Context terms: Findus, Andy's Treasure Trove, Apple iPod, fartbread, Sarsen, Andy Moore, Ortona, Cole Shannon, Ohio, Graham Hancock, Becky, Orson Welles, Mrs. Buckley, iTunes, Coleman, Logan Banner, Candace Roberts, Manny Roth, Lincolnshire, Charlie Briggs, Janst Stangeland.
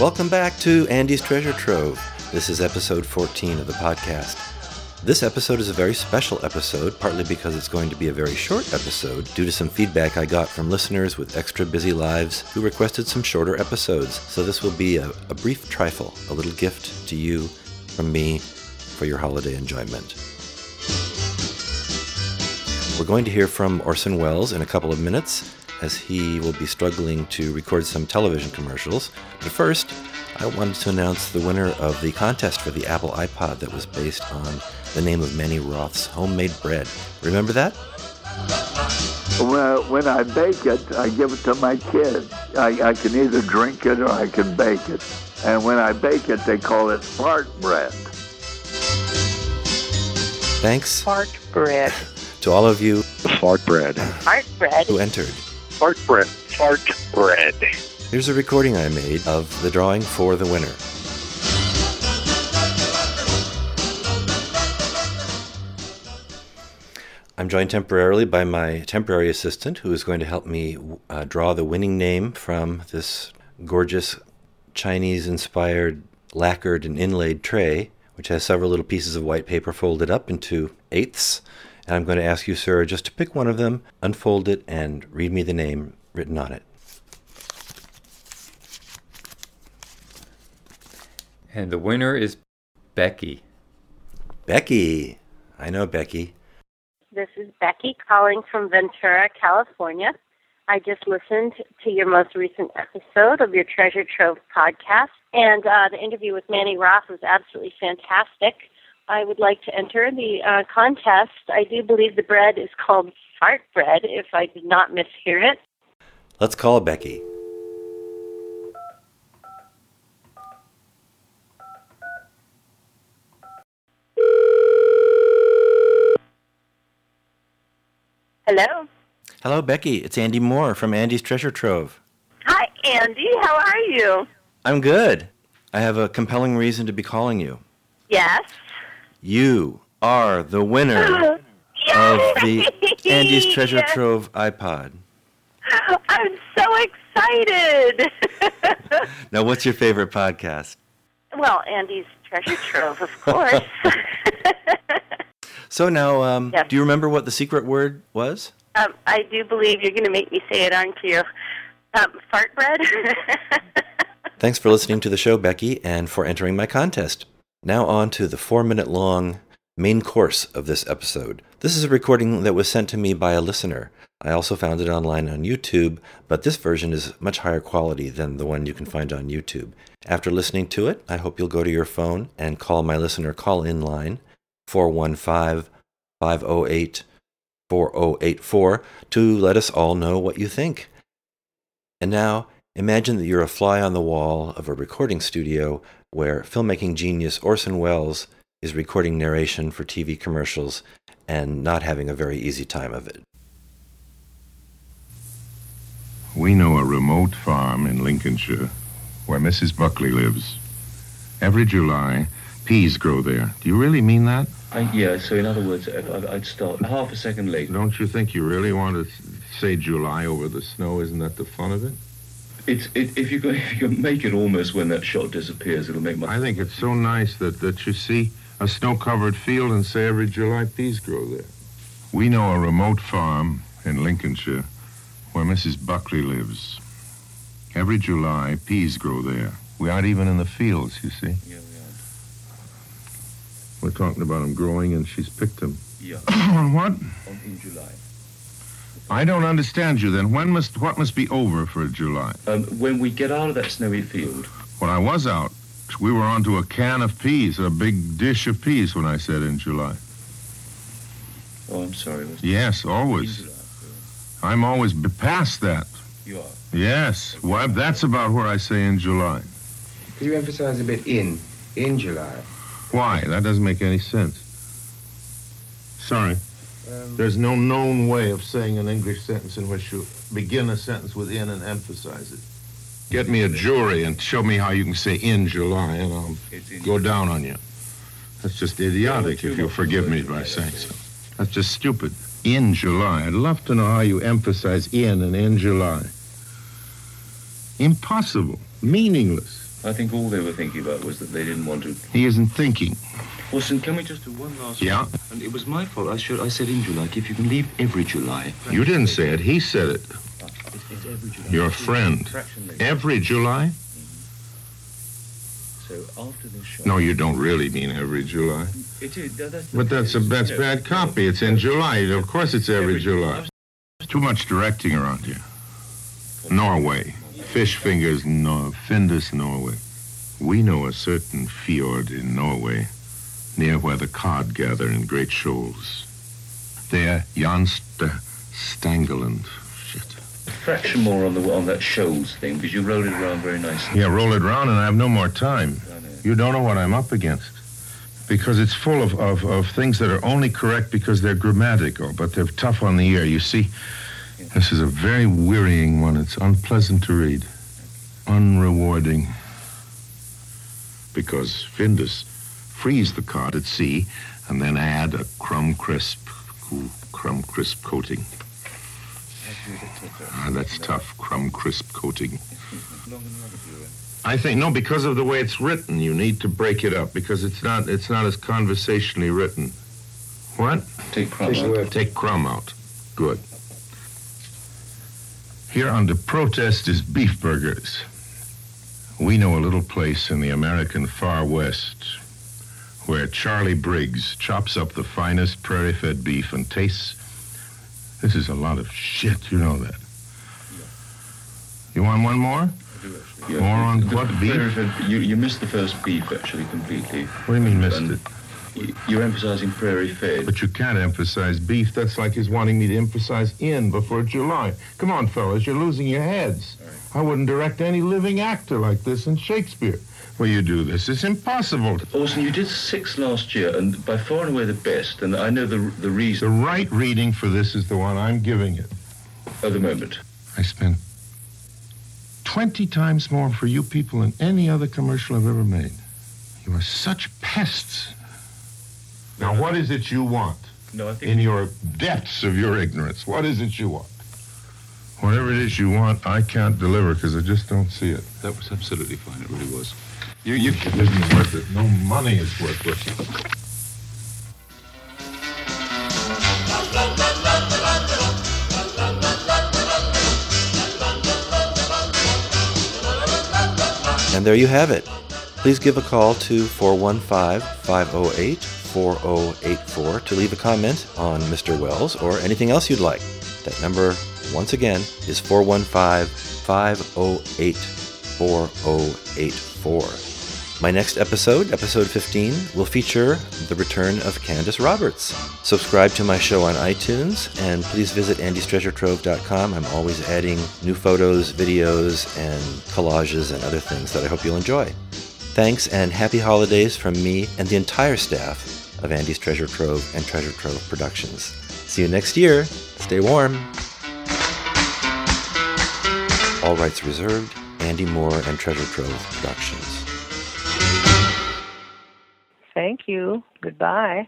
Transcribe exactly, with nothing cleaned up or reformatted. Welcome back to Andy's Treasure Trove. This is episode fourteen of the podcast. This episode is a very special episode, partly because it's going to be a very short episode due to some feedback I got from listeners with extra busy lives who requested some shorter episodes. So this will be a, a brief trifle, a little gift to you from me for your holiday enjoyment. We're going to hear from Orson Welles in a couple of minutes, as he will be struggling to record some television commercials. But first, I wanted to announce the winner of the contest for the Apple iPod that was based on the name of Manny Roth's homemade bread. Remember that? Well, when I bake it, I give it to my kids. I, I can either drink it or I can bake it. And when I bake it, they call it fartbread. Thanks. Fartbread. To all of you. Fartbread. Fartbread. Who entered. Fartbread. Fartbread. Here's a recording I made of the drawing for the winner. I'm joined temporarily by my temporary assistant, who is going to help me uh, draw the winning name from this gorgeous Chinese-inspired lacquered and inlaid tray, which has several little pieces of white paper folded up into eighths. And I'm going to ask you, sir, just to pick one of them, unfold it, and read me the name written on it. And the winner is Becky. Becky. I know Becky. This is Becky calling from Ventura, California. I just listened to your most recent episode of your Treasure Trove podcast, and uh, the interview with Manny Roth was absolutely fantastic. I would like to enter the uh, contest. I do believe the bread is called fart bread, if I did not mishear it. Let's call Becky. Hello? Hello, Becky. It's Andy Moore from Andy's Treasure Trove. Hi, Andy. How are you? I'm good. I have a compelling reason to be calling you. Yes? You are the winner of the Andy's Treasure yes. Trove iPod. I'm so excited! Now, what's your favorite podcast? Well, Andy's Treasure Trove, of course. So now, um, yes. do you remember what the secret word was? Um, I do believe you're going to make me say it, aren't you? Um, fart bread? Thanks for listening to the show, Becky, and for entering my contest. Now on to the four-minute-long main course of this episode. This is a recording that was sent to me by a listener. I also found it online on YouTube, but this version is much higher quality than the one you can find on YouTube. After listening to it, I hope you'll go to your phone and call my listener call-in line, four one five, five oh eight, four oh eight four, to let us all know what you think. And now, imagine that you're a fly on the wall of a recording studio where filmmaking genius Orson Welles is recording narration for T V commercials and not having a very easy time of it. We know a remote farm in Lincolnshire where Missus Buckley lives. Every July, peas grow there. Do you really mean that? Uh, yeah, so in other words, I'd start half a second late. Don't you think you really want to say July over the snow? Isn't that the fun of it? It's it, if you go, if you make it almost when that shot disappears, it'll make my... I think it's so nice that, that you see a snow-covered field and say every July peas grow there. We know a remote farm in Lincolnshire where Missus Buckley lives. Every July, peas grow there. We aren't even in the fields, you see. Yeah. We're talking about them growing, and she's picked them. Yeah. On what? On in July. I don't understand you, then. When must What must be over for July? Um, when we get out of that snowy field. When I was out, we were onto a can of peas, a big dish of peas, when I said in July. Oh, I'm sorry. Was yes, always. July, yeah. I'm always past that. You are? Yes. Okay. Well, that's about where I say in July. Could you emphasize a bit in? In July. Why? That doesn't make any sense. Sorry. Um, There's no known way of saying an English sentence in which you begin a sentence with in and emphasize it. Get me a jury and show me how you can say in July, and I'll go down on you. That's just idiotic, if you'll forgive me by saying so. That's just stupid. In July. I'd love to know how you emphasize in and in July. Impossible. Meaningless. I think all they were thinking about was that they didn't want to... He isn't thinking. Orson, can we just do one last... Yeah? One? And it was my fault. I should. I said in July, if you can leave every July... You didn't say it. He said it. It's, it's every July. Your friend. Every July? So after this show... No, you don't really mean every July. It is. That's but that's, a, that's no, bad copy. It's in July. Of course it's every, every July. Too much directing around here. Norway. Fish fingers, no, Findus, Norway. We know a certain fjord in Norway, near where the cod gather in great shoals. There, Janst Stangeland. Shit. A fraction more on the on that shoals thing, because you rolled it around very nicely. Yeah, roll it round, and I have no more time. I know. You don't know what I'm up against. Because it's full of, of, of things that are only correct because they're grammatical, but they're tough on the ear, you see. This is a very wearying one. It's unpleasant to read. Unrewarding. Because Findus freeze the cod at sea and then add a crumb crisp, cool crumb crisp coating. Ah, that's tough, crumb crisp coating. I think, no, because of the way it's written, you need to break it up because it's not it's not as conversationally written. What? Take crumb out. Take crumb out. Good. Here under protest is beef burgers. We know a little place in the American far west where Charlie Briggs chops up the finest prairie-fed beef and tastes... This is a lot of shit, you know that. Yeah. You want one more? I do, actually. Yeah. More on the, what, beef? You, you missed the first beef, actually, completely. What do you mean, missed and it? You're emphasizing prairie-fed. But you can't emphasize beef. That's like his wanting me to emphasize in before July. Come on, fellas, you're losing your heads. I wouldn't direct any living actor like this in Shakespeare. Well, you do this. It's impossible. Orson, you did six last year, and by far and away the best, and I know the the reason... The right reading for this is the one I'm giving it. At the moment. I spent twenty times more for you people than any other commercial I've ever made. You are such pests. Now, what is it you want? No, I think... In your depths of your ignorance, what is it you want? Whatever it is you want, I can't deliver because I just don't see it. That was absolutely fine. It really was. You, you it isn't worth it. No money is worth it. And there you have it. Please give a call to four one five, five oh eight, four oh eight four to leave a comment on Mister Wells or anything else you'd like. That number, once again, is four one five, five oh eight, four oh eight four. My next episode, episode fifteen, will feature the return of Candace Roberts. Subscribe to my show on iTunes, and please visit andys treasure trove dot com. I'm always adding new photos, videos, and collages and other things that I hope you'll enjoy. Thanks, and happy holidays from me and the entire staff of Andy's Treasure Trove and Treasure Trove Productions. See you next year. Stay warm. All rights reserved, Andy Moore and Treasure Trove Productions. Thank you. Goodbye.